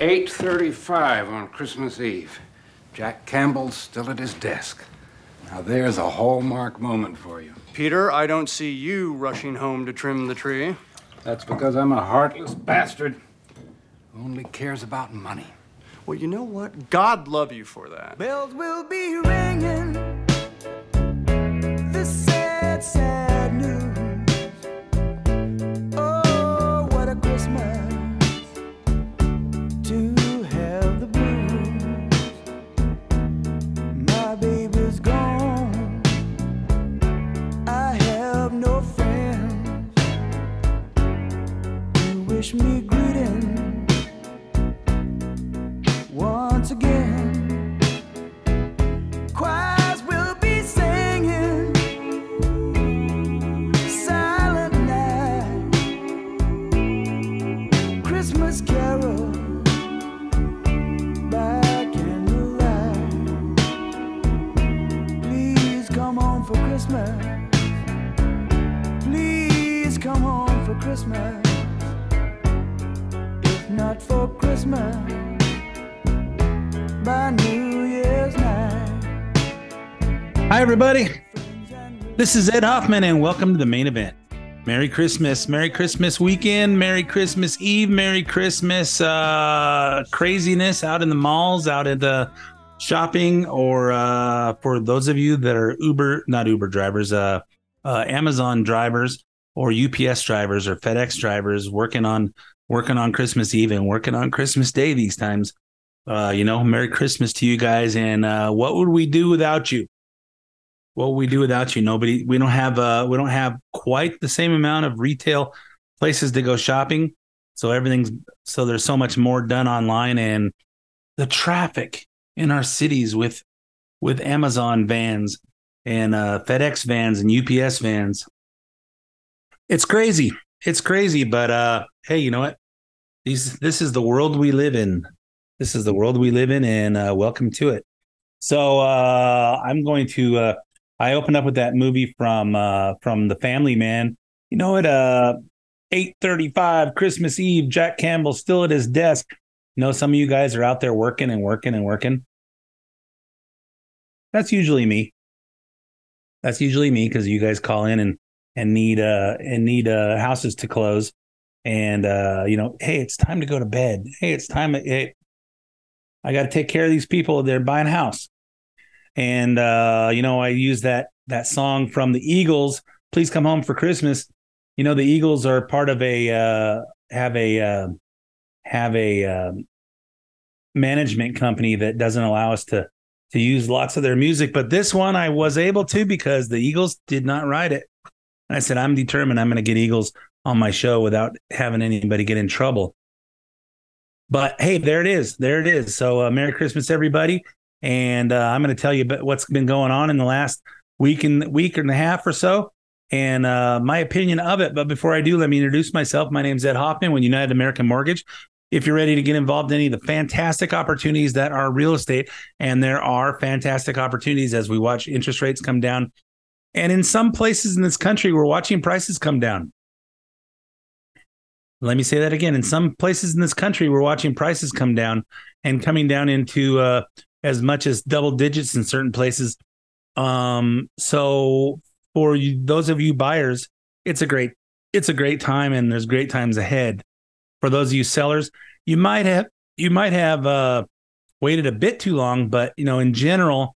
8:35 on Christmas Eve. Jack Campbell's still at his desk. Now there's a hallmark moment for you. Peter, I don't see you rushing home to trim the tree. That's because I'm a heartless bastard who only cares about money. Well, you know what? God love you for that. Bells will be ringing. The sad, sad news. Oh, what a Christmas to have the blues. My baby's gone. I have no friends who wish me greetings once again. Please come home for Christmas. If not for Christmas, by New Year's night. Hi, everybody. This is Ed Hoffman, and welcome to The Main Event. Merry Christmas. Merry Christmas weekend. Merry Christmas Eve. Merry Christmas craziness out in the malls, out at the shopping, or for those of you that are Amazon drivers or UPS drivers or FedEx drivers working on Christmas Eve and working on Christmas Day these times. Merry Christmas to you guys. And what would we do without you? What would we do without you? Nobody. We don't have quite the same amount of retail places to go shopping. So there's so much more done online, and the traffic in our cities with Amazon vans and FedEx vans and UPS vans. It's crazy. But hey, you know what? This is the world we live in. And welcome to it. So I'm going to. I opened up with that movie from The Family Man. You know, at 8:35 Christmas Eve, Jack Campbell still at his desk. You know, some of you guys are out there working. That's usually me because you guys call in and need houses to close, and hey, it's time to go to bed. Hey, it's time. Hey, I got to take care of these people. They're buying a house, and I use that song from the Eagles. Please come home for Christmas. You know, the Eagles are part of a management company that doesn't allow us to use lots of their music, but this one I was able to because the Eagles did not write it. And I said, I'm determined I'm going to get Eagles on my show without having anybody get in trouble. But hey, there it is. So Merry Christmas, everybody. And I'm going to tell you about what's been going on in the last week and a half or so, and my opinion of it. But before I do, let me introduce myself. My name's Ed Hoffman with United American Mortgage. If you're ready to get involved in any of the fantastic opportunities that are real estate, and there are fantastic opportunities as we watch interest rates come down. And in some places in this country, we're watching prices come down. Let me say that again. In some places in this country, we're watching prices come down, and coming down into as much as double digits in certain places. So for you, those of you buyers, it's a great time, and there's great times ahead. For those of you sellers, you might have waited a bit too long, but you know, in general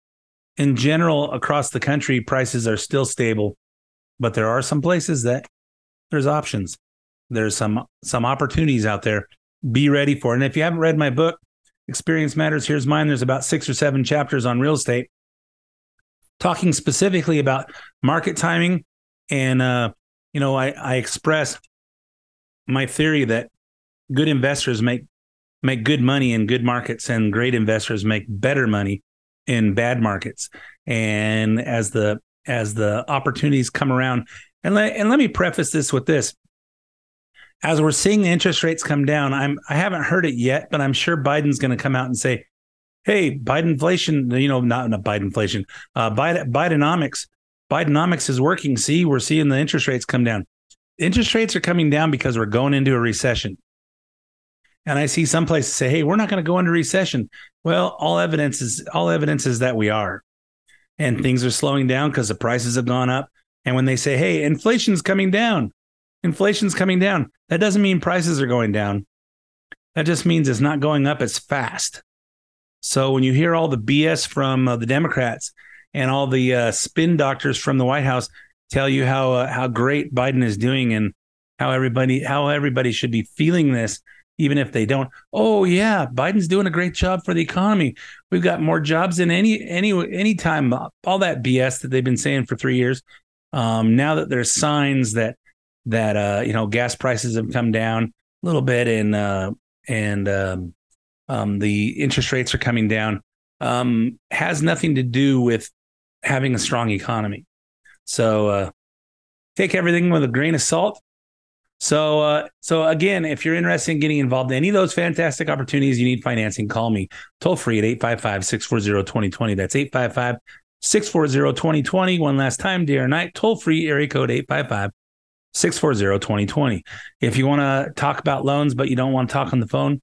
across the country, prices are still stable. But there are some places that there's options. There's some opportunities out there. Be ready for it. And if you haven't read my book, Experience Matters, here's mine. There's about 6 or 7 chapters on real estate, talking specifically about market timing, and I express my theory that good investors make good money in good markets, and great investors make better money in bad markets. And as the opportunities come around, and let me preface this with this: as we're seeing the interest rates come down, I haven't heard it yet, but I'm sure Biden's going to come out and say, "Hey, Bidenflation, not Bidenflation, Bidenomics is working. See, we're seeing the interest rates come down." Interest rates are coming down because we're going into a recession. And I see some places say, hey, we're not going to go into recession. Well, all evidence is that we are. And things are slowing down because the prices have gone up. And when they say, hey, inflation's coming down, that doesn't mean prices are going down. That just means it's not going up as fast. So when you hear all the BS from the Democrats and all the spin doctors from the White House tell you how great Biden is doing and how everybody should be feeling this, even if they don't. Oh yeah, Biden's doing a great job for the economy. We've got more jobs than any time. All that BS that they've been saying for 3 years. Now that there's signs that gas prices have come down a little bit and the interest rates are coming down, has nothing to do with having a strong economy. So take everything with a grain of salt. So again, if you're interested in getting involved in any of those fantastic opportunities, you need financing, call me toll free at 855-640-2020. That's 855-640-2020. One last time, day or night, toll free, area code 855-640-2020. If you want to talk about loans, but you don't want to talk on the phone,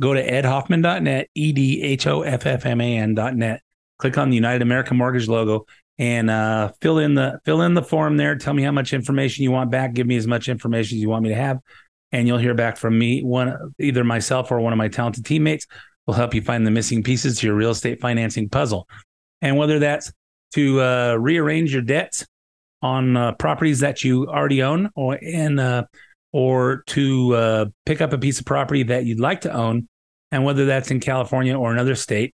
go to edhoffman.net, edhoffman.net. Click on the United American Mortgage logo and fill in the form there. Tell me how much information you want back. Give me as much information as you want me to have, and you'll hear back from me. Either myself or one of my talented teammates will help you find the missing pieces to your real estate financing puzzle. And whether that's to rearrange your debts on properties that you already own, or to pick up a piece of property that you'd like to own, and whether that's in California or another state.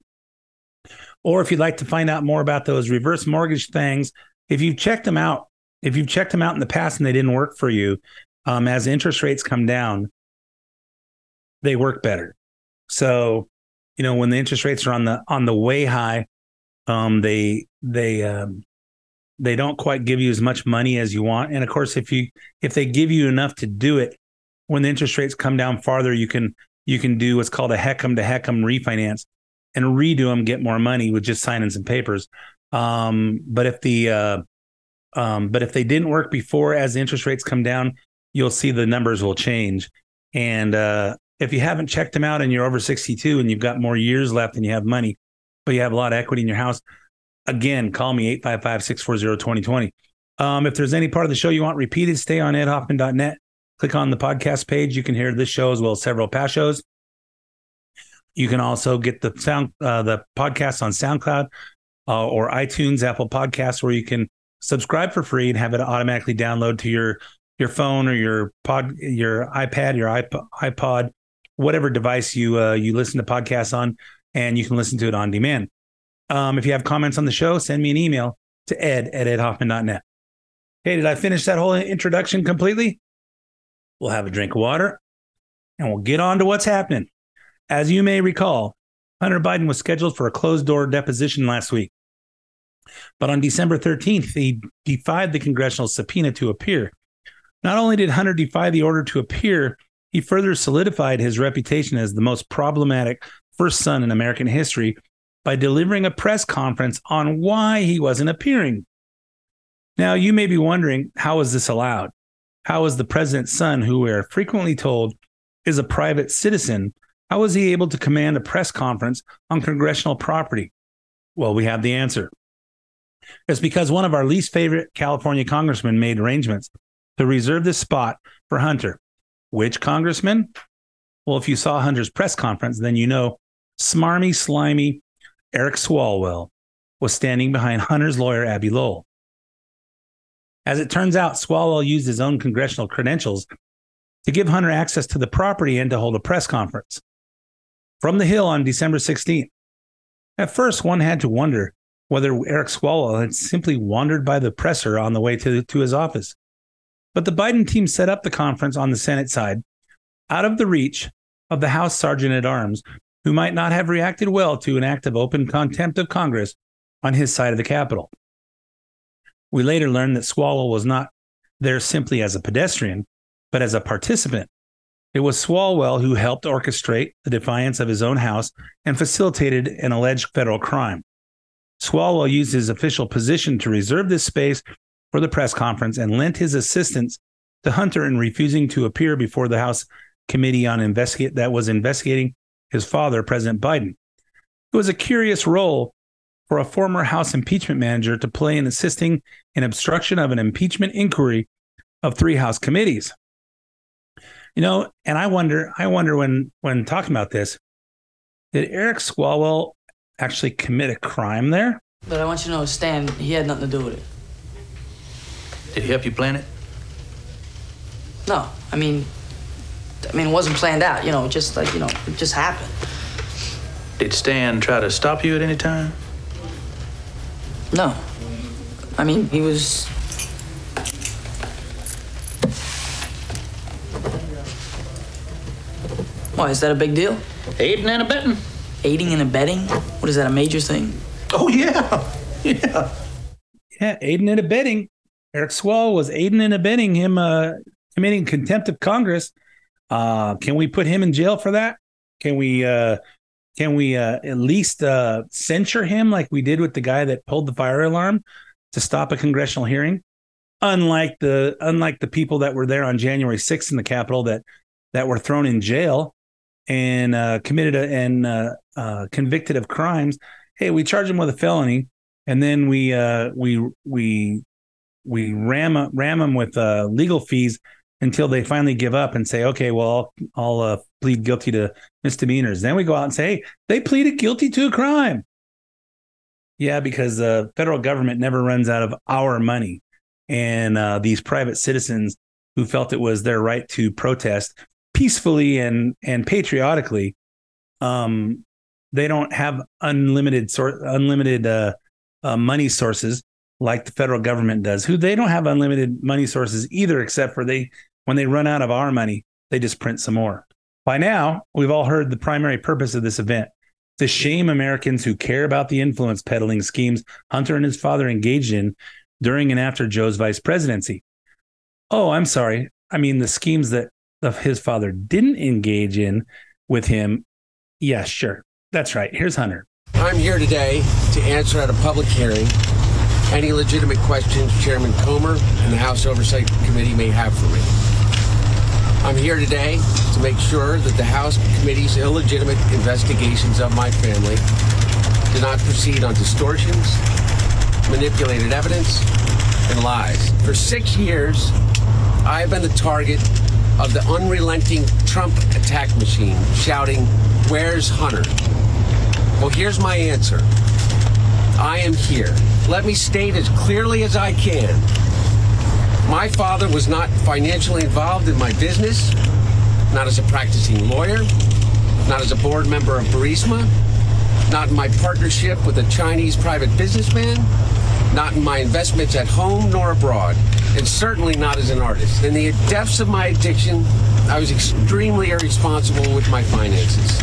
Or if you'd like to find out more about those reverse mortgage things, if you've checked them out in the past and they didn't work for you, as interest rates come down, they work better. So, when the interest rates are on the way high, they don't quite give you as much money as you want. And of course, if they give you enough to do it, when the interest rates come down farther, you can do what's called a Heckam to Heckam refinance and redo them, get more money with just signing some papers. But if they didn't work before, as the interest rates come down, you'll see the numbers will change. And if you haven't checked them out and you're over 62 and you've got more years left and you have money, but you have a lot of equity in your house, again, call me 855-640-2020. If there's any part of the show you want repeated, stay on edhoffman.net. Click on the podcast page. You can hear this show as well as several past shows. You can also get the podcast on SoundCloud or iTunes, Apple Podcasts, where you can subscribe for free and have it automatically download to your phone or your iPad, your iPod, whatever device you listen to podcasts on, and you can listen to it on demand. If you have comments on the show, send me an email to ed@edhoffman.net. Hey, did I finish that whole introduction completely? We'll have a drink of water and we'll get on to what's happening. As you may recall, Hunter Biden was scheduled for a closed-door deposition last week. But on December 13th, he defied the congressional subpoena to appear. Not only did Hunter defy the order to appear, he further solidified his reputation as the most problematic first son in American history by delivering a press conference on why he wasn't appearing. Now, you may be wondering, how is this allowed? How is the president's son, who we are frequently told is a private citizen, how was he able to command a press conference on congressional property? Well, we have the answer. It's because one of our least favorite California congressmen made arrangements to reserve this spot for Hunter. Which congressman? Well, if you saw Hunter's press conference, then you know smarmy, slimy Eric Swalwell was standing behind Hunter's lawyer, Abby Lowell. As it turns out, Swalwell used his own congressional credentials to give Hunter access to the property and to hold a press conference from the Hill on December 16th. At first, one had to wonder whether Eric Swalwell had simply wandered by the presser on the way to his office. But the Biden team set up the conference on the Senate side, out of the reach of the House Sergeant-at-Arms, who might not have reacted well to an act of open contempt of Congress on his side of the Capitol. We later learned that Swalwell was not there simply as a pedestrian, but as a participant. It was Swalwell who helped orchestrate the defiance of his own house and facilitated an alleged federal crime. Swalwell used his official position to reserve this space for the press conference and lent his assistance to Hunter in refusing to appear before the House Committee on Investigate that was investigating his father, President Biden. It was a curious role for a former House impeachment manager to play in assisting in obstruction of an impeachment inquiry of three House committees. You know, and I wonder when talking about this, did Eric Swalwell actually commit a crime there? But I want you to know, Stan, he had nothing to do with it. Did he help you plan it? No, I mean, it wasn't planned out, it just happened. Did Stan try to stop you at any time? No. I mean, he was... Why, is that a big deal? Aiding and abetting. Aiding and abetting? What is that, a major thing? Oh, yeah. Yeah. Yeah, aiding and abetting. Eric Swalwell was aiding and abetting him committing contempt of Congress. Can we put him in jail for that? Can we at least censure him like we did with the guy that pulled the fire alarm to stop a congressional hearing? Unlike the people that were there on January 6th in the Capitol that were thrown in jail and committed and convicted of crimes. Hey, we charge them with a felony, and then we ram them with legal fees until they finally give up and say, okay, well, I'll plead guilty to misdemeanors. Then we go out and say, hey, they pleaded guilty to a crime. Yeah, because the federal government never runs out of our money. And these private citizens who felt it was their right to protest peacefully and patriotically, they don't have unlimited money sources like the federal government does. Who they don't have unlimited money sources either, except for when they run out of our money, they just print some more. By now, we've all heard the primary purpose of this event: to shame Americans who care about the influence peddling schemes Hunter and his father engaged in during and after Joe's vice presidency. Oh, I'm sorry. I mean, the schemes that of his father didn't engage in with him. Yeah, sure. That's right. Here's Hunter. I'm here today to answer at a public hearing any legitimate questions Chairman Comer and the House Oversight Committee may have for me. I'm here today to make sure that the House Committee's illegitimate investigations of my family do not proceed on distortions, manipulated evidence, and lies. For 6 years, I have been the target of the unrelenting Trump attack machine shouting, "Where's Hunter?" Well, here's my answer. I am here. Let me state as clearly as I can. My father was not financially involved in my business, not as a practicing lawyer, not as a board member of Burisma, not in my partnership with a Chinese private businessman, not in my investments at home nor abroad, and certainly not as an artist. In the depths of my addiction, I was extremely irresponsible with my finances.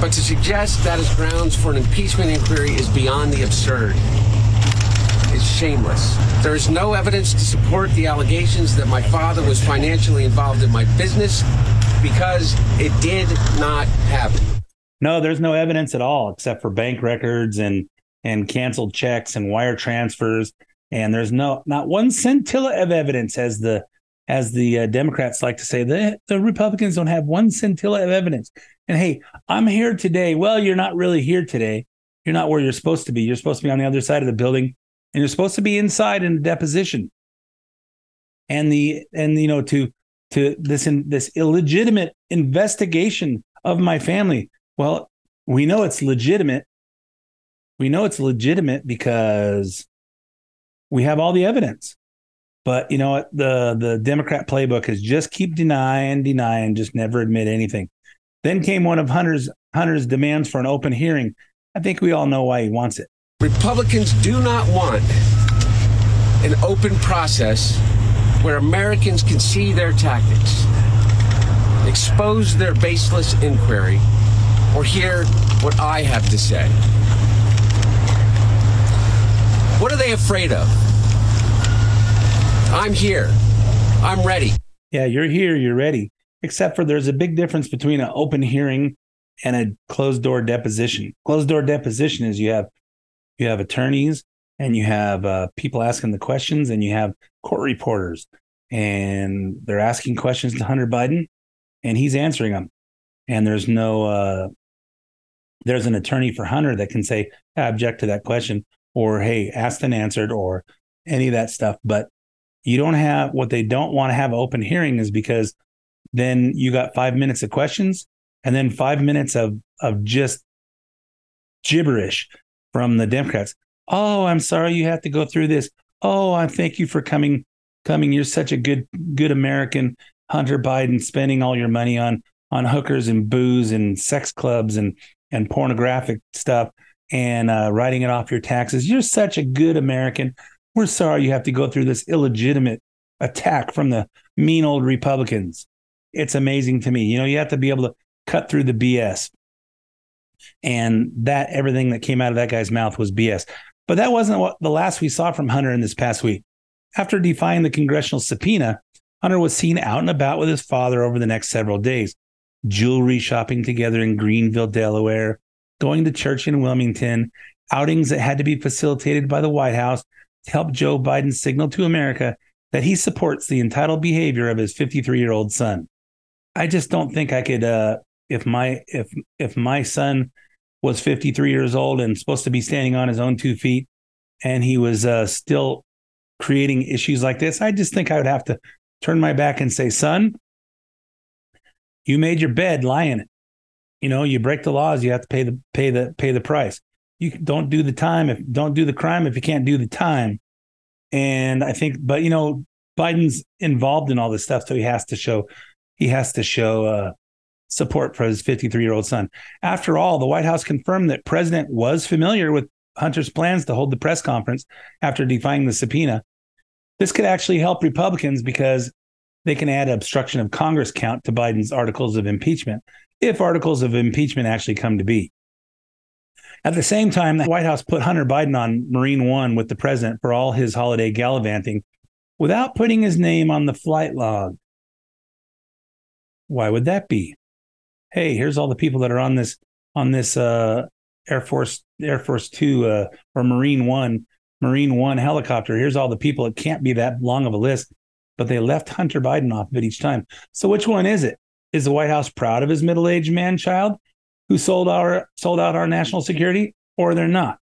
But to suggest that as grounds for an impeachment inquiry is beyond the absurd. It's shameless. There is no evidence to support the allegations that my father was financially involved in my business, because it did not happen. No, there's no evidence at all except for bank records and canceled checks and wire transfers. And there's not one scintilla of evidence, as the Democrats like to say. The Republicans don't have one scintilla of evidence. And hey, I'm here today. Well, you're not really here today. You're not where you're supposed to be. You're supposed to be on the other side of the building, and you're supposed to be inside in a deposition. And this illegitimate investigation of my family. Well, we know it's legitimate. We know it's legitimate because we have all the evidence. But you know what? The Democrat playbook is just keep denying, just never admit anything. Then came one of Hunter's demands for an open hearing. I think we all know why he wants it. Republicans do not want an open process where Americans can see their tactics, expose their baseless inquiry, or hear what I have to say. What are they afraid of? I'm here. I'm ready. Yeah, you're here. You're ready. Except for there's a big difference between an open hearing and a closed-door deposition. Closed-door deposition is you have attorneys, and you have people asking the questions, and you have court reporters, and they're asking questions to Hunter Biden and he's answering them. And there's no, there's an attorney for Hunter that can say, I object to that question, or, hey, asked and answered, or any of that stuff. But you don't have, what they don't want to have open hearing is because then you got 5 minutes of questions and then 5 minutes of just gibberish from the Democrats. Oh, I'm sorry you have to go through this. Oh, I thank you for coming. You're such a good American, Hunter Biden, spending all your money on hookers and booze and sex clubs and pornographic stuff and writing it off your taxes. You're such a good American. We're sorry you have to go through this illegitimate attack from the mean old Republicans. It's amazing to me. You know, you have to be able to cut through the BS. And that everything that came out of that guy's mouth was BS. But that wasn't what the last we saw from Hunter in this past week. After defying the congressional subpoena, Hunter was seen out and about with his father over the next several days, jewelry shopping together in Greenville, Delaware, going to church in Wilmington, outings that had to be facilitated by the White House to help Joe Biden signal to America that he supports the entitled behavior of his 53-year-old son. I just don't think I could, if my son was 53 years old and supposed to be standing on his own 2 feet, and he was still creating issues like this, I just think I would have to turn my back and say, son, you made your bed, lie in it. You know, you break the laws, you have to pay the price. You don't do the time if you can't do the time. And I think, but you know, Biden's involved in all this stuff, so he has to show support for his 53-year-old son. After all, the White House confirmed that President was familiar with Hunter's plans to hold the press conference after defying the subpoena. This could actually help Republicans because they can add obstruction of Congress count to Biden's articles of impeachment, if articles of impeachment actually come to be. At the same time, the White House put Hunter Biden on Marine One with the president for all his holiday gallivanting without putting his name on the flight log. Why would that be? Hey, here's all the people that are on this Air Force Two or Marine One helicopter. Here's all the people. It can't be that long of a list. But they left Hunter Biden off of it each time. So which one is it? Is the White House proud of his middle-aged man-child who sold out our national security, or they're not?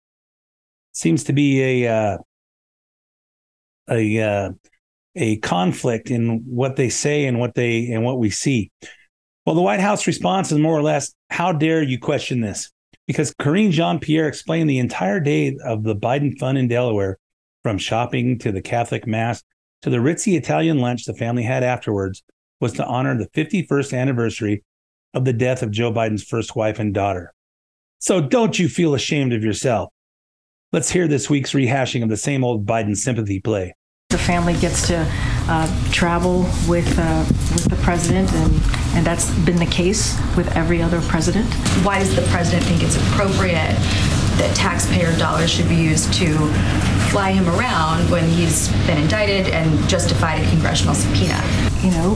Seems to be a conflict in what they say and what we see. Well, the White House response is more or less, "How dare you question this?" Because Karine Jean-Pierre explained the entire day of the Biden fun in Delaware, from shopping to the Catholic mass, to the ritzy Italian lunch the family had afterwards, was to honor the 51st anniversary of the death of Joe Biden's first wife and daughter. So don't you feel ashamed of yourself? Let's hear this week's rehashing of the same old Biden sympathy play. The family gets to travel with the president, and that's been the case with every other president. Why does the president think it's appropriate that taxpayer dollars should be used to fly him around when he's been indicted and justified a congressional subpoena? You know,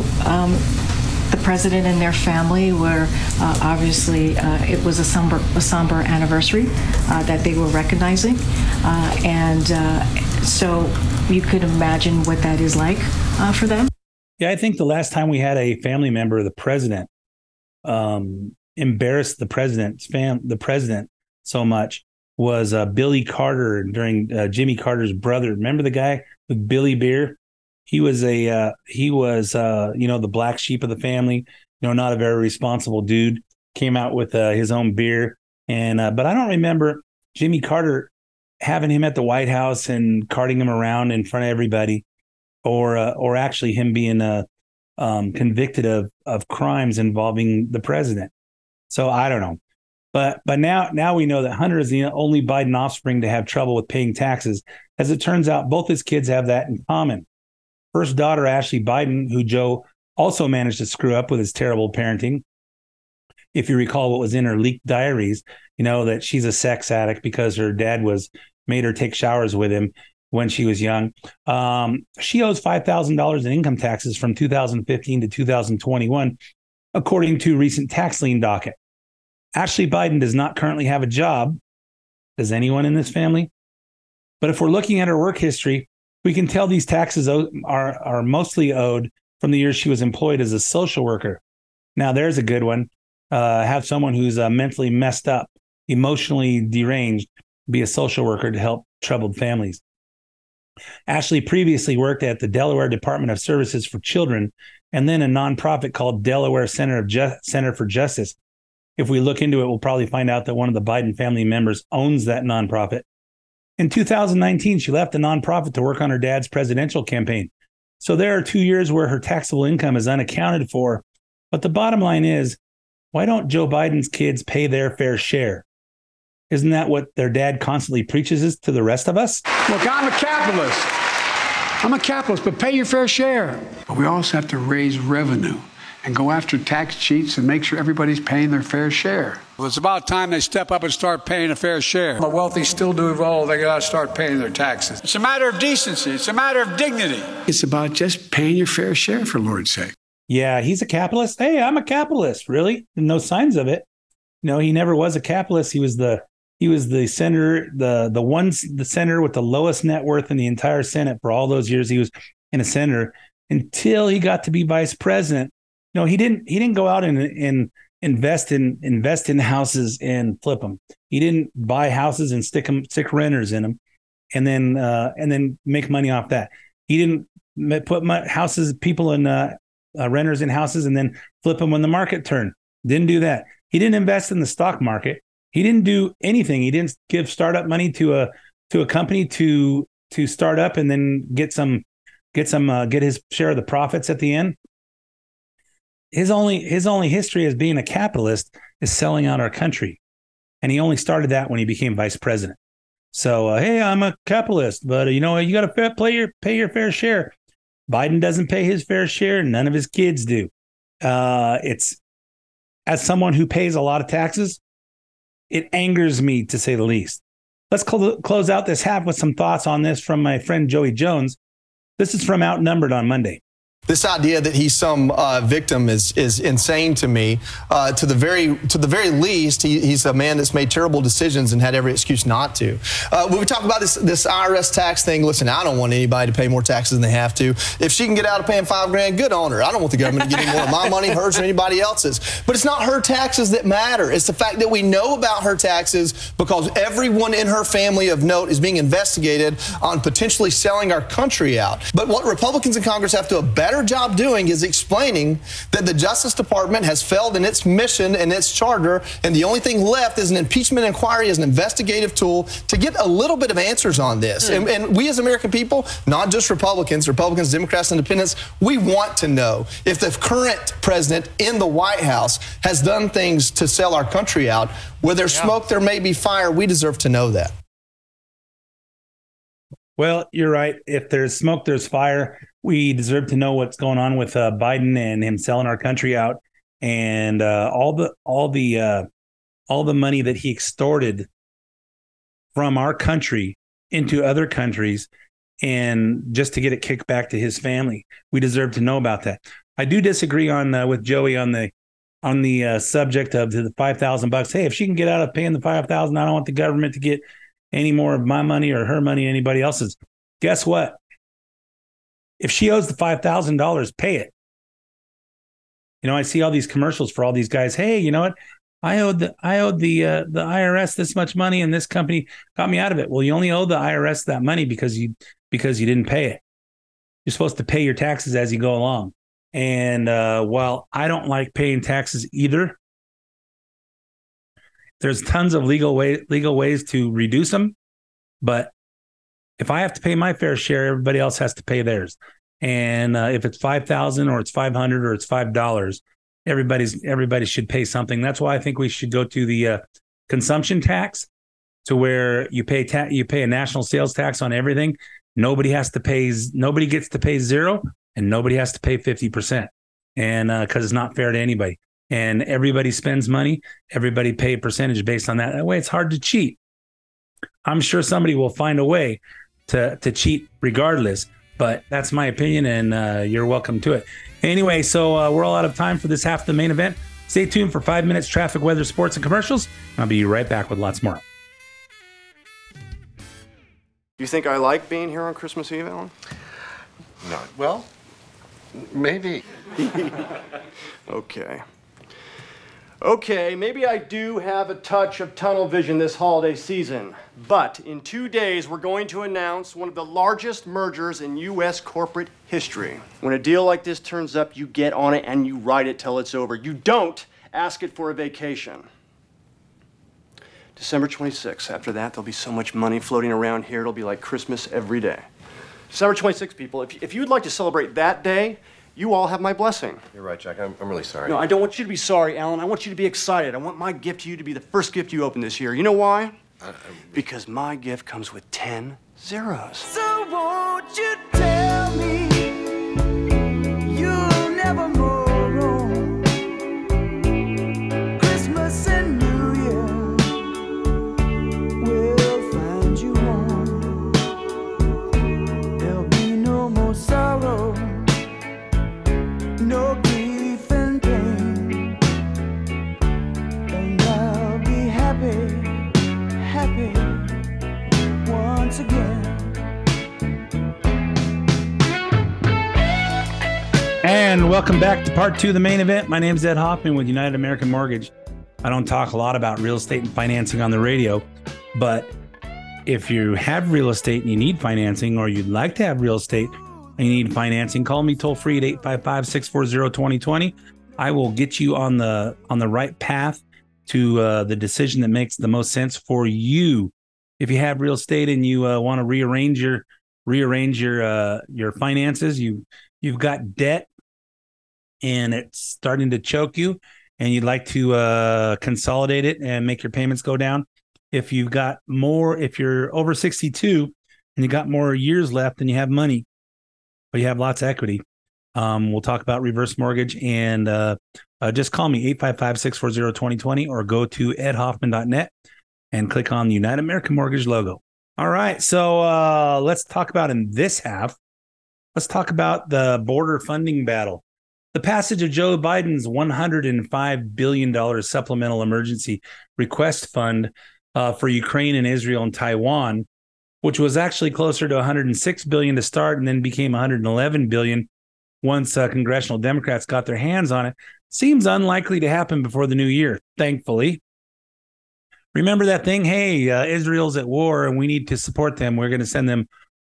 the president and their family were obviously, it was a somber anniversary that they were recognizing. So you could imagine what that is like for them. Yeah, I think the last time we had a family member of the president embarrass the president so much was Billy Carter during Jimmy Carter's brother. Remember the guy with Billy Beer? He was you know, the black sheep of the family, you know, not a very responsible dude, came out with his own beer. And but I don't remember Jimmy Carter having him at the White House and carting him around in front of everybody, or actually him being convicted of crimes involving the president. So I don't know. But now we know that Hunter is the only Biden offspring to have trouble with paying taxes. As it turns out, both his kids have that in common. First daughter, Ashley Biden, who Joe also managed to screw up with his terrible parenting. If you recall what was in her leaked diaries, you know that she's a sex addict because her dad made her take showers with him when she was young. She owes $5,000 in income taxes from 2015 to 2021, according to recent tax lien docket. Ashley Biden does not currently have a job. Does anyone in this family? But if we're looking at her work history, We can tell these taxes are mostly owed from the year she was employed as a social worker. Now, there's a good one. Have someone who's mentally messed up, emotionally deranged, be a social worker to help troubled families. Ashley previously worked at the Delaware Department of Services for Children and then a nonprofit called Delaware Center for Justice. If we look into it, we'll probably find out that one of the Biden family members owns that nonprofit. In 2019, she left the nonprofit to work on her dad's presidential campaign. So there are 2 years where her taxable income is unaccounted for. But the bottom line is, why don't Joe Biden's kids pay their fair share? Isn't that what their dad constantly preaches to the rest of us? Look, I'm a capitalist, but pay your fair share. But we also have to raise revenue and go after tax cheats and make sure everybody's paying their fair share. Well, it's about time they step up and start paying a fair share. The wealthy still do evolve. They got to start paying their taxes. It's a matter of decency. It's a matter of dignity. It's about just paying your fair share, for Lord's sake. Yeah, he's a capitalist. Hey, I'm a capitalist. Really? No signs of it. No, he never was a capitalist. He was the senator with the lowest net worth in the entire Senate for all those years he was in a senator until he got to be vice president. No, he didn't go out and invest in houses and flip them. He didn't buy houses and stick renters in them and then make money off that. He didn't put renters in houses and then flip them when the market turned. Didn't do that. He didn't invest in the stock market. He didn't do anything. He didn't give startup money to a company to start up and then get his share of the profits at the end. His only history as being a capitalist is selling out our country, and he only started that when he became vice president. So hey, I'm a capitalist, but you know you got to pay your fair share. Biden doesn't pay his fair share. None of his kids do. It's as someone who pays a lot of taxes. It angers me, to say the least. Let's close out this half with some thoughts on this from my friend Joey Jones. This is from Outnumbered on Monday. This idea that he's some victim is insane to me. To the very least, he's a man that's made terrible decisions and had every excuse not to. When we talk about this IRS tax thing, listen, I don't want anybody to pay more taxes than they have to. If she can get out of paying $5,000, good on her. I don't want the government to get any more of my money, hers, or anybody else's. But it's not her taxes that matter. It's the fact that we know about her taxes because everyone in her family of note is being investigated on potentially selling our country out. But what Republicans in Congress have to a better job doing is explaining that the Justice Department has failed in its mission and its charter, and the only thing left is an impeachment inquiry as an investigative tool to get a little bit of answers on this. And we as American people, not just Republicans, Democrats, Independents, we want to know if the current president in the White House has done things to sell our country out. Where there's smoke, there may be fire. We deserve to know that. Well, you're right. If there's smoke, there's fire. We deserve to know what's going on with Biden and him selling our country out, and all the money that he extorted from our country into other countries, and just to get it kicked back to his family. We deserve to know about that. I do disagree with Joey on the subject of the $5,000. Hey, if she can get out of paying the $5,000, I don't want the government to get any more of my money or her money, anybody else's. Guess what? If she owes the $5,000, pay it. You know, I see all these commercials for all these guys. Hey, you know what? I owed the IRS this much money, and this company got me out of it. Well, you only owe the IRS that money because you didn't pay it. You're supposed to pay your taxes as you go along. And while I don't like paying taxes either, there's tons of legal ways to reduce them, but if I have to pay my fair share, everybody else has to pay theirs. And if it's $5,000 or it's $500 or it's $5, everybody should pay something. That's why I think we should go to the consumption tax, to where you pay a national sales tax on everything. Nobody gets to pay zero, and nobody has to pay 50%, and because it's not fair to anybody. And everybody spends money, everybody pay a percentage based on that. That way, it's hard to cheat. I'm sure somebody will find a way to cheat regardless, but that's my opinion, and you're welcome to it. Anyway, so we're all out of time for this half of the main event. Stay tuned for 5 minutes, traffic, weather, sports, and commercials. I'll be right back with lots more. You think I like being here on Christmas Eve, Alan? No. Well, maybe. Okay. Okay, maybe I do have a touch of tunnel vision this holiday season, but in 2 days, we're going to announce one of the largest mergers in U.S. corporate history. When a deal like this turns up, you get on it and you ride it till it's over. You don't ask it for a vacation. December 26th. After that, there'll be so much money floating around here, it'll be like Christmas every day. December 26th, people, if you'd like to celebrate that day, you all have my blessing. You're right, Jack. I'm really sorry. No, I don't want you to be sorry, Alan. I want you to be excited. I want my gift to you to be the first gift you open this year. You know why? Because my gift comes with 10 zeros. So won't you tell me you'll never move on. Christmas and New Year will find you on. There'll be no more sorrow. No grief and pain, and I'll be happy, happy once again. And welcome back to part two of the main event. My name's Ed Hoffman with United American Mortgage. I don't talk a lot about real estate and financing on the radio, but if you have real estate and you need financing, or you'd like to have real estate, you need financing, call me toll free at 855-640-2020. I will get you on the right path to the decision that makes the most sense for you. If you have real estate and you want to rearrange your finances, you've got debt and it's starting to choke you, and you'd like to consolidate it and make your payments go down. If you're over 62 and you got more years left and you have money, but you have lots of equity, we'll talk about reverse mortgage. And just call me, 855-640-2020, or go to edhoffman.net and click on the United American Mortgage logo. All right, so let's talk about, in this half, let's talk about the border funding battle. The passage of Joe Biden's $105 billion supplemental emergency request fund for Ukraine and Israel and Taiwan, which was actually closer to $106 billion to start and then became $111 billion once congressional Democrats got their hands on it, seems unlikely to happen before the new year, thankfully. Remember that thing? Hey, Israel's at war and we need to support them. We're going to send them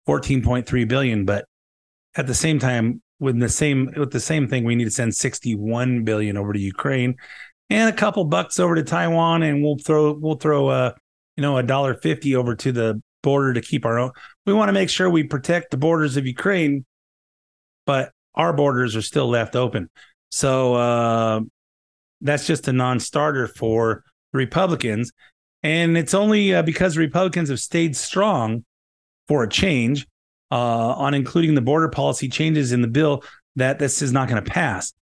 $14.3 billion. But at the same time, with the same thing, we need to send $61 billion over to Ukraine and a couple bucks over to Taiwan. And we'll throw $1.50 over to the border to keep our own. We want to make sure we protect the borders of Ukraine, but our borders are still left open. So that's just a non-starter for Republicans. And it's only because Republicans have stayed strong for a change on including the border policy changes in the bill that this is not going to pass.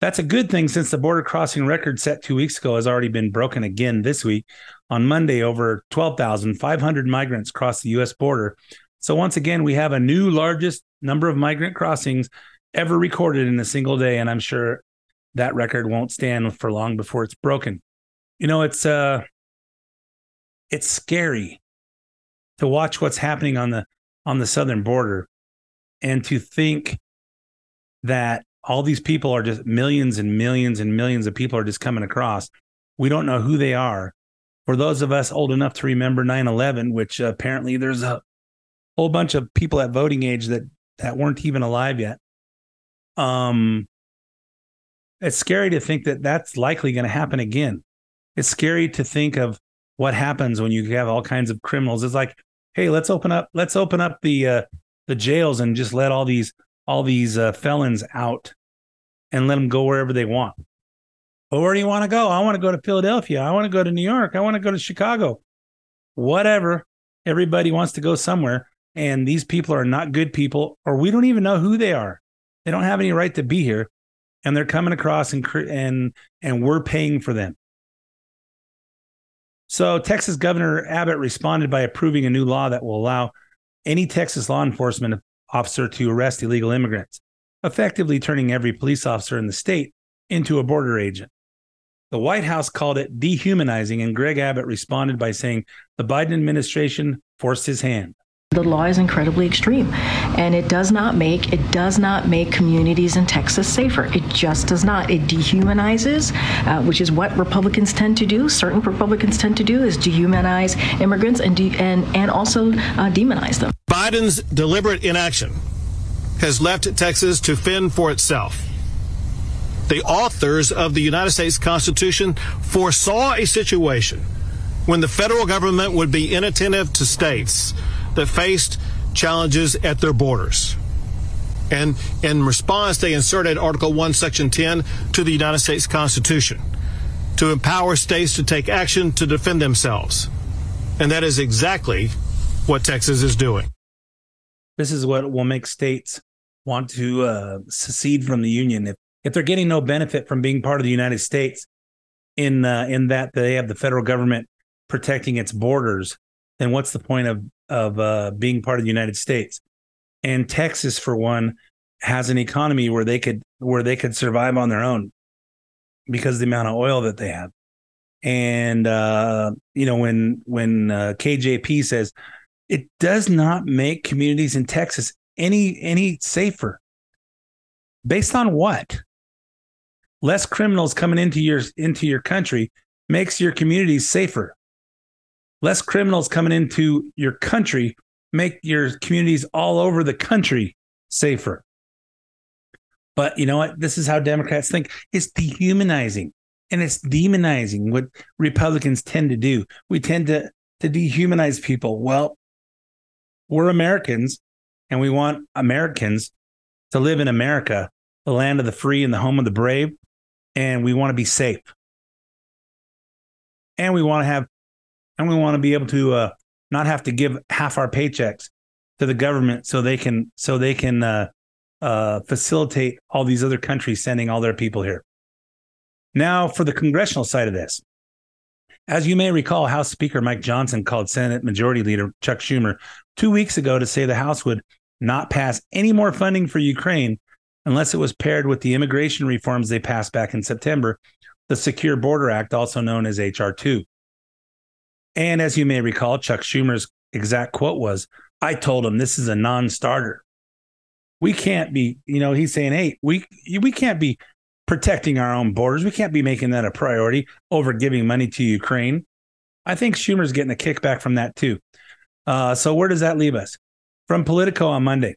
That's a good thing, since the border crossing record set 2 weeks ago has already been broken again this week. On Monday, over 12,500 migrants crossed the U.S. border. So once again, we have a new largest number of migrant crossings ever recorded in a single day, and I'm sure that record won't stand for long before it's broken. You know, it's scary to watch what's happening on the southern border, and to think that all these people are just millions and millions and millions of people are just coming across. We don't know who they are. For those of us old enough to remember 9/11, which apparently there's a whole bunch of people at voting age that weren't even alive yet. It's scary to think that that's likely going to happen again. It's scary to think of what happens when you have all kinds of criminals. It's like, hey, let's open up the jails and just let all these felons out and let them go wherever they want. But where do you want to go? I want to go to Philadelphia. I want to go to New York. I want to go to Chicago. Whatever. Everybody wants to go somewhere. And these people are not good people, or we don't even know who they are. They don't have any right to be here. And they're coming across, and we're paying for them. So Texas Governor Abbott responded by approving a new law that will allow any Texas law enforcement officer to arrest illegal immigrants, effectively turning every police officer in the state into a border agent. The White House called it dehumanizing, and Greg Abbott responded by saying the Biden administration forced his hand. The law is incredibly extreme, and it does not make communities in Texas safer. It just does not. It dehumanizes, which is what Republicans tend to do. Certain Republicans tend to do is dehumanize immigrants and also demonize them. Biden's deliberate inaction has left Texas to fend for itself. The authors of the United States Constitution foresaw a situation when the federal government would be inattentive to states that faced challenges at their borders. And in response, they inserted Article I, Section 10 to the United States Constitution to empower states to take action to defend themselves. And that is exactly what Texas is doing. This is what will make states want to secede from the Union. If they're getting no benefit from being part of the United States in that they have the federal government protecting its borders, then what's the point of being part of the United States? And Texas, for one, has an economy where they could survive on their own because of the amount of oil that they have. And when KJP says it does not make communities in Texas any safer, based on what? Less criminals coming into your country makes your communities safer. Less criminals coming into your country make your communities all over the country safer. But you know what? This is how Democrats think. It's dehumanizing and it's demonizing what Republicans tend to do. We tend to dehumanize people. Well, we're Americans and we want Americans to live in America, the land of the free and the home of the brave. And we want to be safe. And we want to have and we want to be able to not have to give half our paychecks to the government so they can facilitate all these other countries sending all their people here. Now for the congressional side of this. As you may recall, House Speaker Mike Johnson called Senate Majority Leader Chuck Schumer 2 weeks ago to say the House would not pass any more funding for Ukraine unless it was paired with the immigration reforms they passed back in September, the Secure Border Act, also known as H.R. 2. And as you may recall, Chuck Schumer's exact quote was, I told him this is a non-starter. We can't be, he's saying, hey, we can't be protecting our own borders. We can't be making that a priority over giving money to Ukraine. I think Schumer's getting a kickback from that too. So where does that leave us? From Politico on Monday,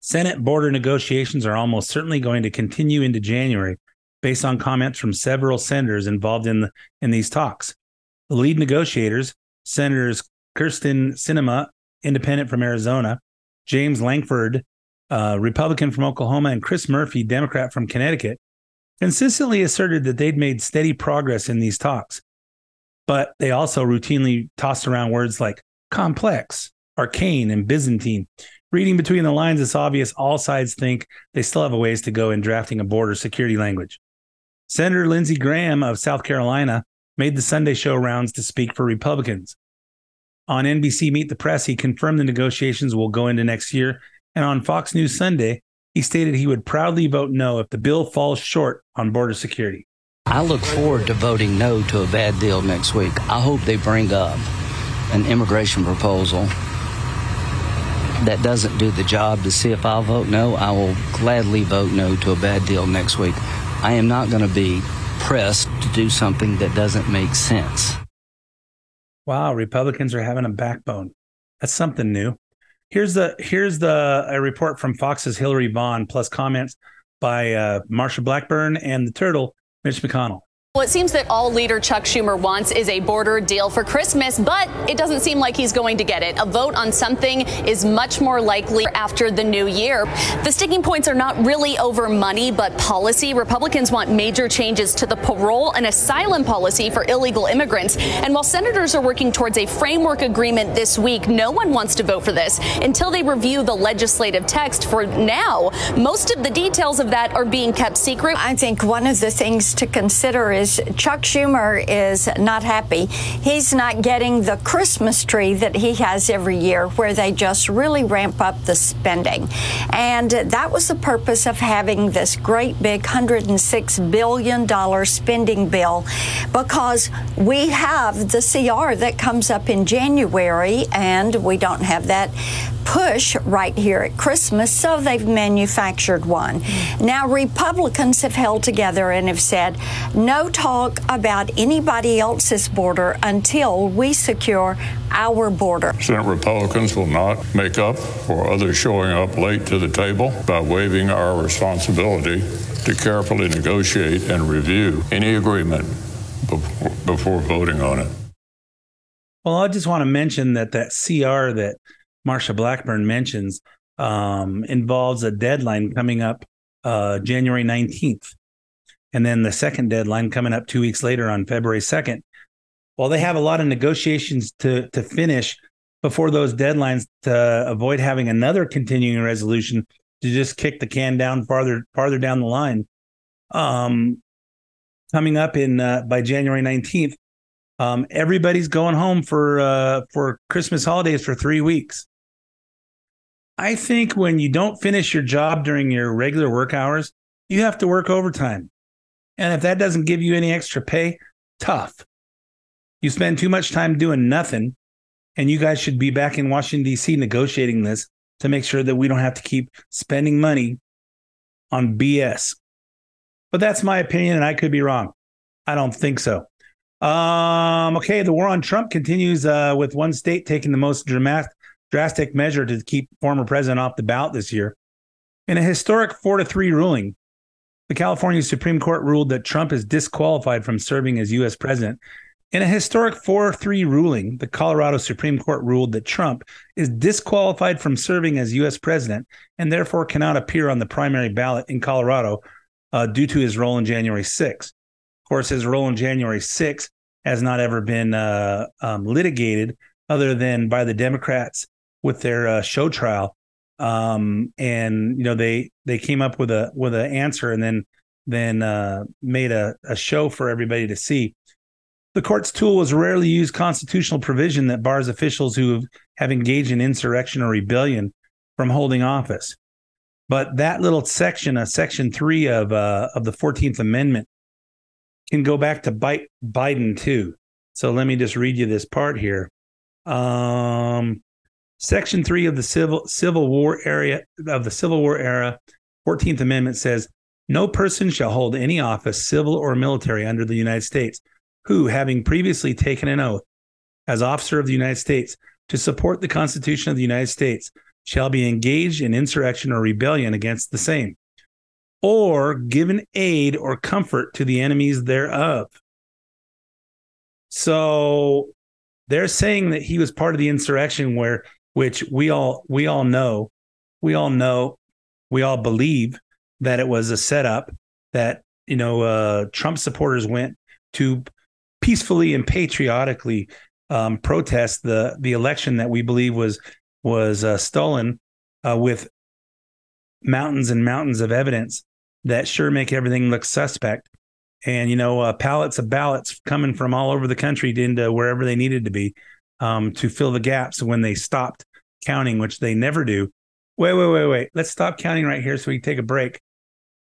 Senate border negotiations are almost certainly going to continue into January based on comments from several senators involved in these talks. The lead negotiators, Senators Kirsten Sinema, independent from Arizona, James Lankford, Republican from Oklahoma, and Chris Murphy, Democrat from Connecticut, consistently asserted that they'd made steady progress in these talks. But they also routinely tossed around words like complex, arcane, and Byzantine. Reading between the lines, it's obvious all sides think they still have a ways to go in drafting a border security language. Senator Lindsey Graham of South Carolina made the Sunday show rounds to speak for Republicans. On NBC Meet the Press, he confirmed the negotiations will go into next year, and on Fox News Sunday, he stated he would proudly vote no if the bill falls short on border security. I look forward to voting no to a bad deal next week. I hope they bring up an immigration proposal that doesn't do the job to see if I'll vote no. I will gladly vote no to a bad deal next week. I am not going to be pressed to do something that doesn't make sense. Wow, Republicans are having a backbone. That's something new. Here's a report from Fox's Hillary Vaughn, plus comments by Marsha Blackburn and the Turtle, Mitch McConnell. Well, it seems that all leader Chuck Schumer wants is a border deal for Christmas, but it doesn't seem like he's going to get it. A vote on something is much more likely after the new year. The sticking points are not really over money, but policy. Republicans want major changes to the parole and asylum policy for illegal immigrants. And while senators are working towards a framework agreement this week, no one wants to vote for this until they review the legislative text. For now, most of the details of that are being kept secret. I think one of the things to consider is because Chuck Schumer is not happy. He's not getting the Christmas tree that he has every year, where they just really ramp up the spending. And that was the purpose of having this great big $106 billion spending bill, because we have the CR that comes up in January, and we don't have that push right here at Christmas, so they've manufactured one. Now, Republicans have held together and have said, no talk about anybody else's border until we secure our border. Senate Republicans will not make up for others showing up late to the table by waiving our responsibility to carefully negotiate and review any agreement before voting on it. Well, I just want to mention that CR that Marsha Blackburn mentions involves a deadline coming up January 19th. And then the second deadline coming up 2 weeks later on February 2nd. Well, they have a lot of negotiations to finish before those deadlines to avoid having another continuing resolution to just kick the can down farther down the line. Coming up in by January 19th, everybody's going home for Christmas holidays for 3 weeks. I think when you don't finish your job during your regular work hours, you have to work overtime. And if that doesn't give you any extra pay, tough. You spend too much time doing nothing, and you guys should be back in Washington, D.C. negotiating this to make sure that we don't have to keep spending money on BS. But that's my opinion, and I could be wrong. I don't think so. Okay, the war on Trump continues with one state taking the most drastic measure to keep former president off the ballot this year. In a historic 4-3 ruling, the California Supreme Court ruled that Trump is disqualified from serving as U.S. president. In a historic 4-3 ruling, the Colorado Supreme Court ruled that Trump is disqualified from serving as U.S. president and therefore cannot appear on the primary ballot in Colorado due to his role in January 6th. Of course, his role in January 6th has not ever been litigated other than by the Democrats with their show trial. And you know, they came up with an answer and then made a show for everybody to see. The court's tool was rarely used constitutional provision that bars officials who have engaged in insurrection or rebellion from holding office. But that little section, section 3 of the 14th Amendment, can go back to bite Biden too. So let me just read you this part here. Section 3 of the Civil War era 14th Amendment says, "No person shall hold any office, civil or military, under the United States, who, having previously taken an oath as officer of the United States to support the Constitution of the United States, shall be engaged in insurrection or rebellion against the same, or given aid or comfort to the enemies thereof." So they're saying that he was part of the insurrection, which we all know, we all believe that it was a setup that, you know, Trump supporters went to peacefully and patriotically protest the election that we believe was stolen with mountains and mountains of evidence that sure make everything look suspect. And, you know, pallets of ballots coming from all over the country into wherever they needed to be to fill the gaps when they stopped counting, which they never do. Wait. Let's stop counting right here so we can take a break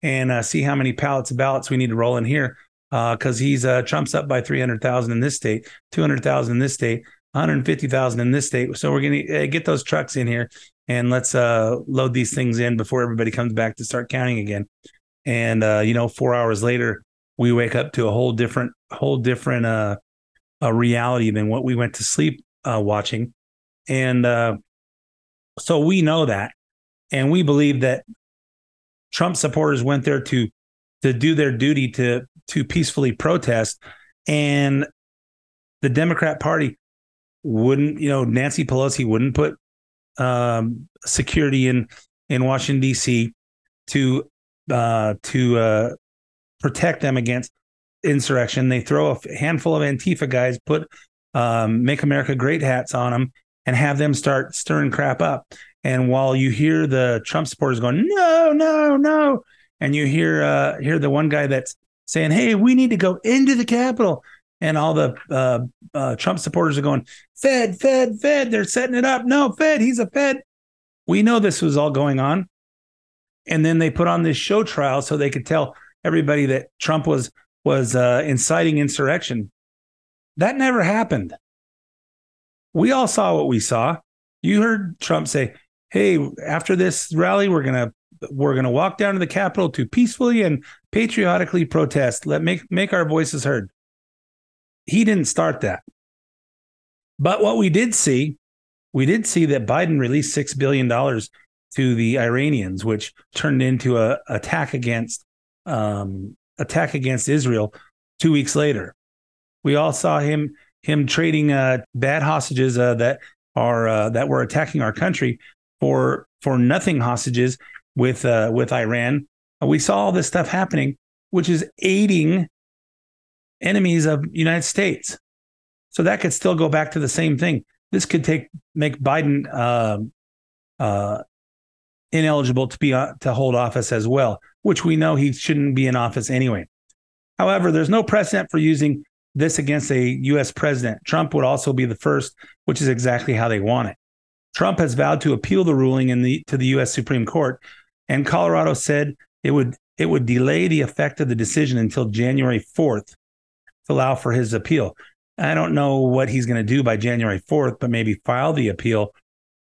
and see how many pallets of ballots we need to roll in here, because Trump's up by 300,000 in this state, 200,000 in this state, 150,000 in this state. So we're going to get those trucks in here and let's load these things in before everybody comes back to start counting again. And, 4 hours later, we wake up to a whole different reality than what we went to sleep watching. And so we know that. And we believe that Trump supporters went there to do their duty to peacefully protest. And the Democrat Party wouldn't, Nancy Pelosi wouldn't put security in Washington, D.C. to protect them against insurrection. They throw a handful of Antifa guys, put Make America Great hats on them, and have them start stirring crap up. And while you hear the Trump supporters going, no, no, no, and you hear the one guy that's saying, hey, we need to go into the Capitol. And all the Trump supporters are going, Fed, Fed, Fed. They're setting it up. No, Fed. He's a Fed. We know this was all going on. And then they put on this show trial so they could tell everybody that Trump was inciting insurrection. That never happened. We all saw what we saw. You heard Trump say, hey, after this rally, we're going to walk down to the Capitol to peacefully and patriotically protest. Make our voices heard. He didn't start that. But what we did see that Biden released $6 billion to the Iranians, which turned into an attack against Israel 2 weeks later. We all saw him trading bad hostages that were attacking our country for nothing hostages with Iran. We saw all this stuff happening, which is aiding enemies of United States. So that could still go back to the same thing. This could make Biden ineligible to hold office as well, which we know he shouldn't be in office anyway. However, there's no precedent for using this against a U.S. president. Trump would also be the first, which is exactly how they want it. Trump has vowed to appeal the ruling to the U.S. Supreme Court, and Colorado said it would delay the effect of the decision until January 4th. Allow for his appeal. I don't know what he's going to do by January 4th, but maybe file the appeal.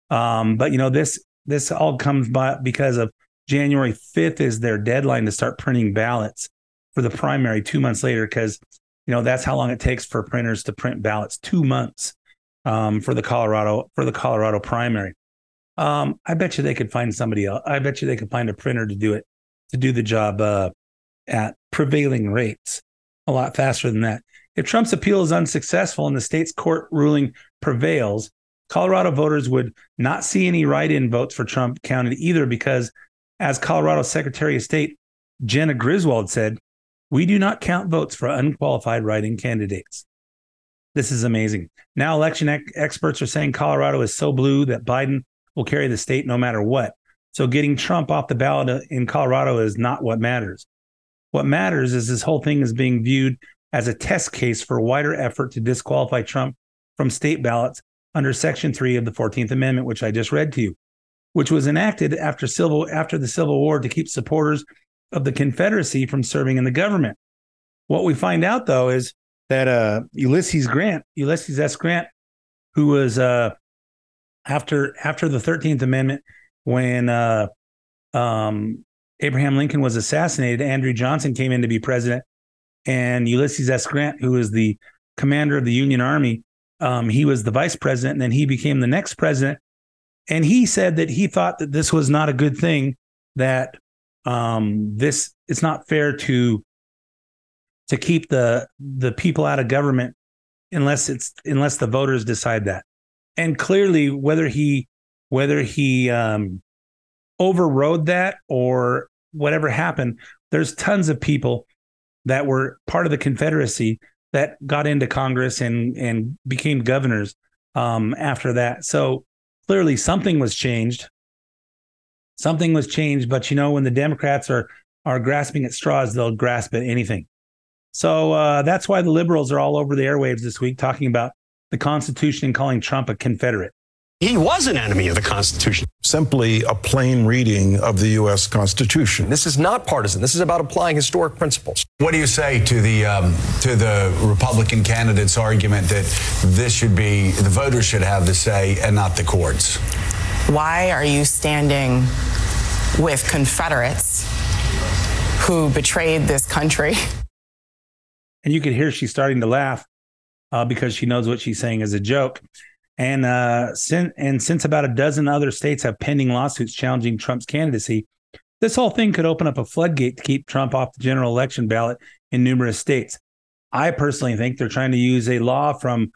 But you know, this all comes by because of January 5th is their deadline to start printing ballots for the primary 2 months later, because you know that's how long it takes for printers to print ballots, 2 months for the Colorado primary. I bet you they could find somebody else. I bet you they could find a printer to do the job at prevailing rates. A lot faster than that. If Trump's appeal is unsuccessful and the state's court ruling prevails, Colorado voters would not see any write-in votes for Trump counted either because, as Colorado Secretary of State Jenna Griswold said, we do not count votes for unqualified write-in candidates. This is amazing. Now election experts are saying Colorado is so blue that Biden will carry the state no matter what. So getting Trump off the ballot in Colorado is not what matters. What matters is this whole thing is being viewed as a test case for a wider effort to disqualify Trump from state ballots under Section 3 of the 14th Amendment, which I just read to you, which was enacted after the Civil War to keep supporters of the Confederacy from serving in the government. What we find out, though, is that Ulysses S. Grant, who was after the 13th Amendment when Abraham Lincoln was assassinated, Andrew Johnson came in to be president, and Ulysses S. Grant, who was the commander of the Union Army, he was the vice president, and then he became the next president. And he said that he thought that this was not a good thing, that it's not fair to keep the people out of government unless the voters decide that. And clearly, whether he overrode that or whatever happened, there's tons of people that were part of the Confederacy that got into Congress and became governors after that. So clearly something was changed. But, you know, when the Democrats are grasping at straws, they'll grasp at anything. So that's why the liberals are all over the airwaves this week talking about the Constitution and calling Trump a Confederate. He was an enemy of the Constitution. Simply a plain reading of the U.S. Constitution. This is not partisan. This is about applying historic principles. What do you say to the Republican candidate's argument that this should be, the voters should have the say and not the courts? Why are you standing with Confederates who betrayed this country? And you could hear she's starting to laugh because she knows what she's saying is a joke. And since about a dozen other states have pending lawsuits challenging Trump's candidacy, this whole thing could open up a floodgate to keep Trump off the general election ballot in numerous states. I personally think they're trying to use a law from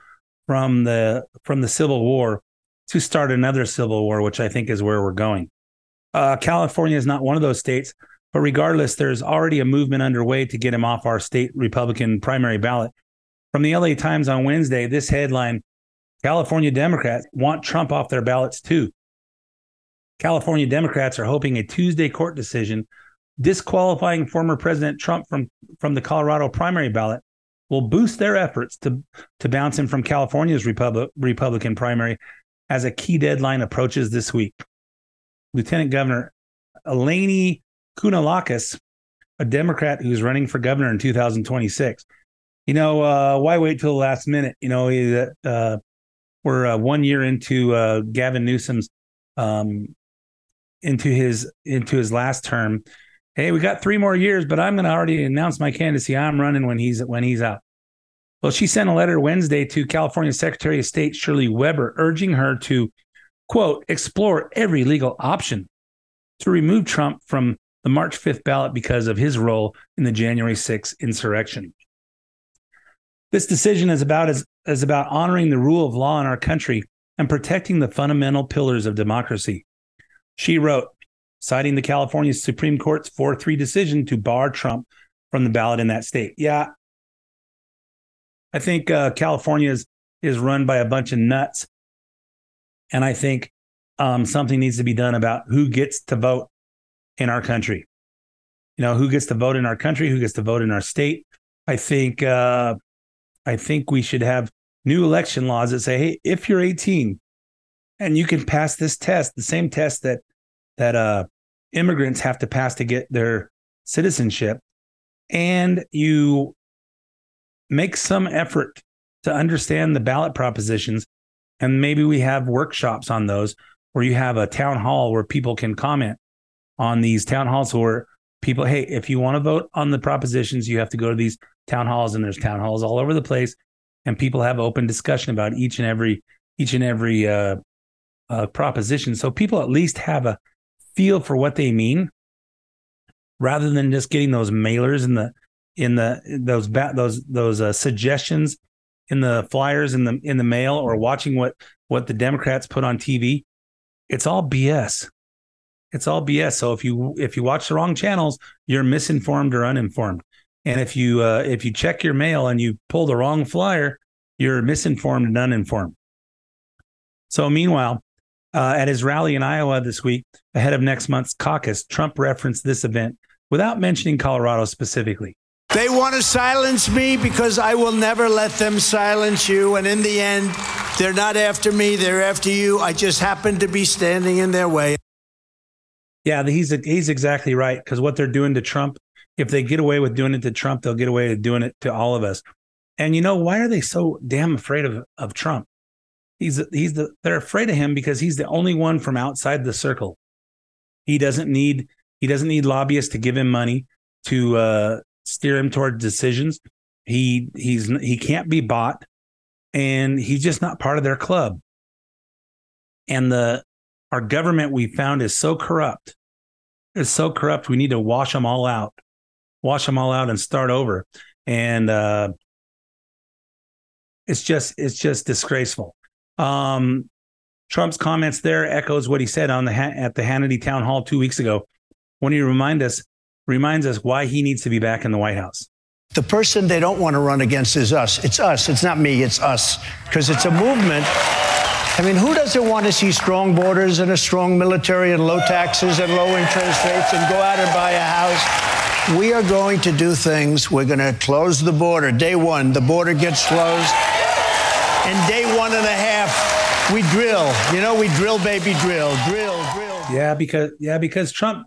the Civil War to start another Civil War, which I think is where we're going. California is not one of those states, but regardless, there's already a movement underway to get him off our state Republican primary ballot. From the LA Times on Wednesday, this headline: California Democrats want Trump off their ballots too. California Democrats are hoping a Tuesday court decision disqualifying former President Trump from the Colorado primary ballot will boost their efforts to bounce him from California's Republican primary as a key deadline approaches this week. Lieutenant Governor Eleni Kounalakis, a Democrat who's running for governor in 2026. You know, why wait till the last minute? You know, we're 1 year into Gavin Newsom's into his last term. Hey, we got 3 more years, but I'm going to already announce my candidacy. I'm running when he's out. Well, she sent a letter Wednesday to California Secretary of State Shirley Weber, urging her to, quote, explore every legal option to remove Trump from the March 5th ballot because of his role in the January 6th insurrection. This decision is about honoring the rule of law in our country and protecting the fundamental pillars of democracy. She wrote, citing the California Supreme Court's 4-3 decision to bar Trump from the ballot in that state. Yeah, I think California is run by a bunch of nuts. And I think something needs to be done about who gets to vote in our country. You know, who gets to vote in our country, who gets to vote in our state. I think we should have new election laws that say, hey, if you're 18 and you can pass this test, the same test that immigrants have to pass to get their citizenship, and you make some effort to understand the ballot propositions, and maybe we have workshops on those where you have a town hall where people can comment on these town halls where people, hey, if you want to vote on the propositions, you have to go to these town halls, and there's town halls all over the place, and people have open discussion about each and every proposition. So people at least have a feel for what they mean, rather than just getting those mailers in those suggestions in the flyers in the mail, or watching what the Democrats put on TV. It's all BS. It's all BS. So if you watch the wrong channels, you're misinformed or uninformed. And if you check your mail and you pull the wrong flyer, you're misinformed and uninformed. So meanwhile, at his rally in Iowa this week, ahead of next month's caucus, Trump referenced this event without mentioning Colorado specifically. They want to silence me because I will never let them silence you. And in the end, they're not after me. They're after you. I just happen to be standing in their way. Yeah, he's exactly right, because what they're doing to Trump, if they get away with doing it to Trump, they'll get away with doing it to all of us. And, you know, why are they so damn afraid of Trump? They're afraid of him because he's the only one from outside the circle. He doesn't need lobbyists to give him money to steer him toward decisions. He can't be bought, and he's just not part of their club. And our government, we found, is so corrupt. It's so corrupt. We need to wash them all out and start over. And it's just disgraceful. Trump's comments there echoes what he said on at the Hannity town hall 2 weeks ago, when he reminds us why he needs to be back in the White House. The person they don't want to run against is us. It's us. It's not me. It's us, because it's a movement. I mean, who doesn't want to see strong borders and a strong military and low taxes and low interest rates and go out and buy a house? We are going to do things. We're going to close the border. Day one, the border gets closed. And day 1.5, we drill. You know, we drill, baby, drill. Yeah, because Trump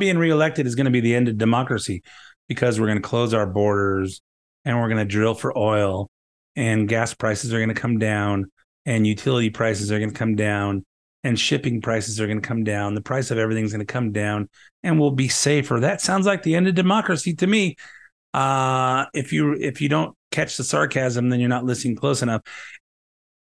being reelected is going to be the end of democracy, because we're going to close our borders, and we're going to drill for oil, and gas prices are going to come down, and utility prices are going to come down, and shipping prices are going to come down. The price of everything's going to come down, and we'll be safer. That sounds like the end of democracy to me. If you don't catch the sarcasm, then you're not listening close enough.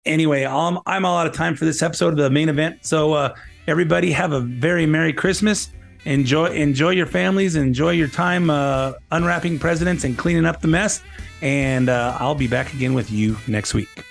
Anyway, I'm all out of time for this episode of The Main Event. So everybody have a very Merry Christmas. Enjoy your families. Enjoy your time unwrapping presidents and cleaning up the mess. And I'll be back again with you next week.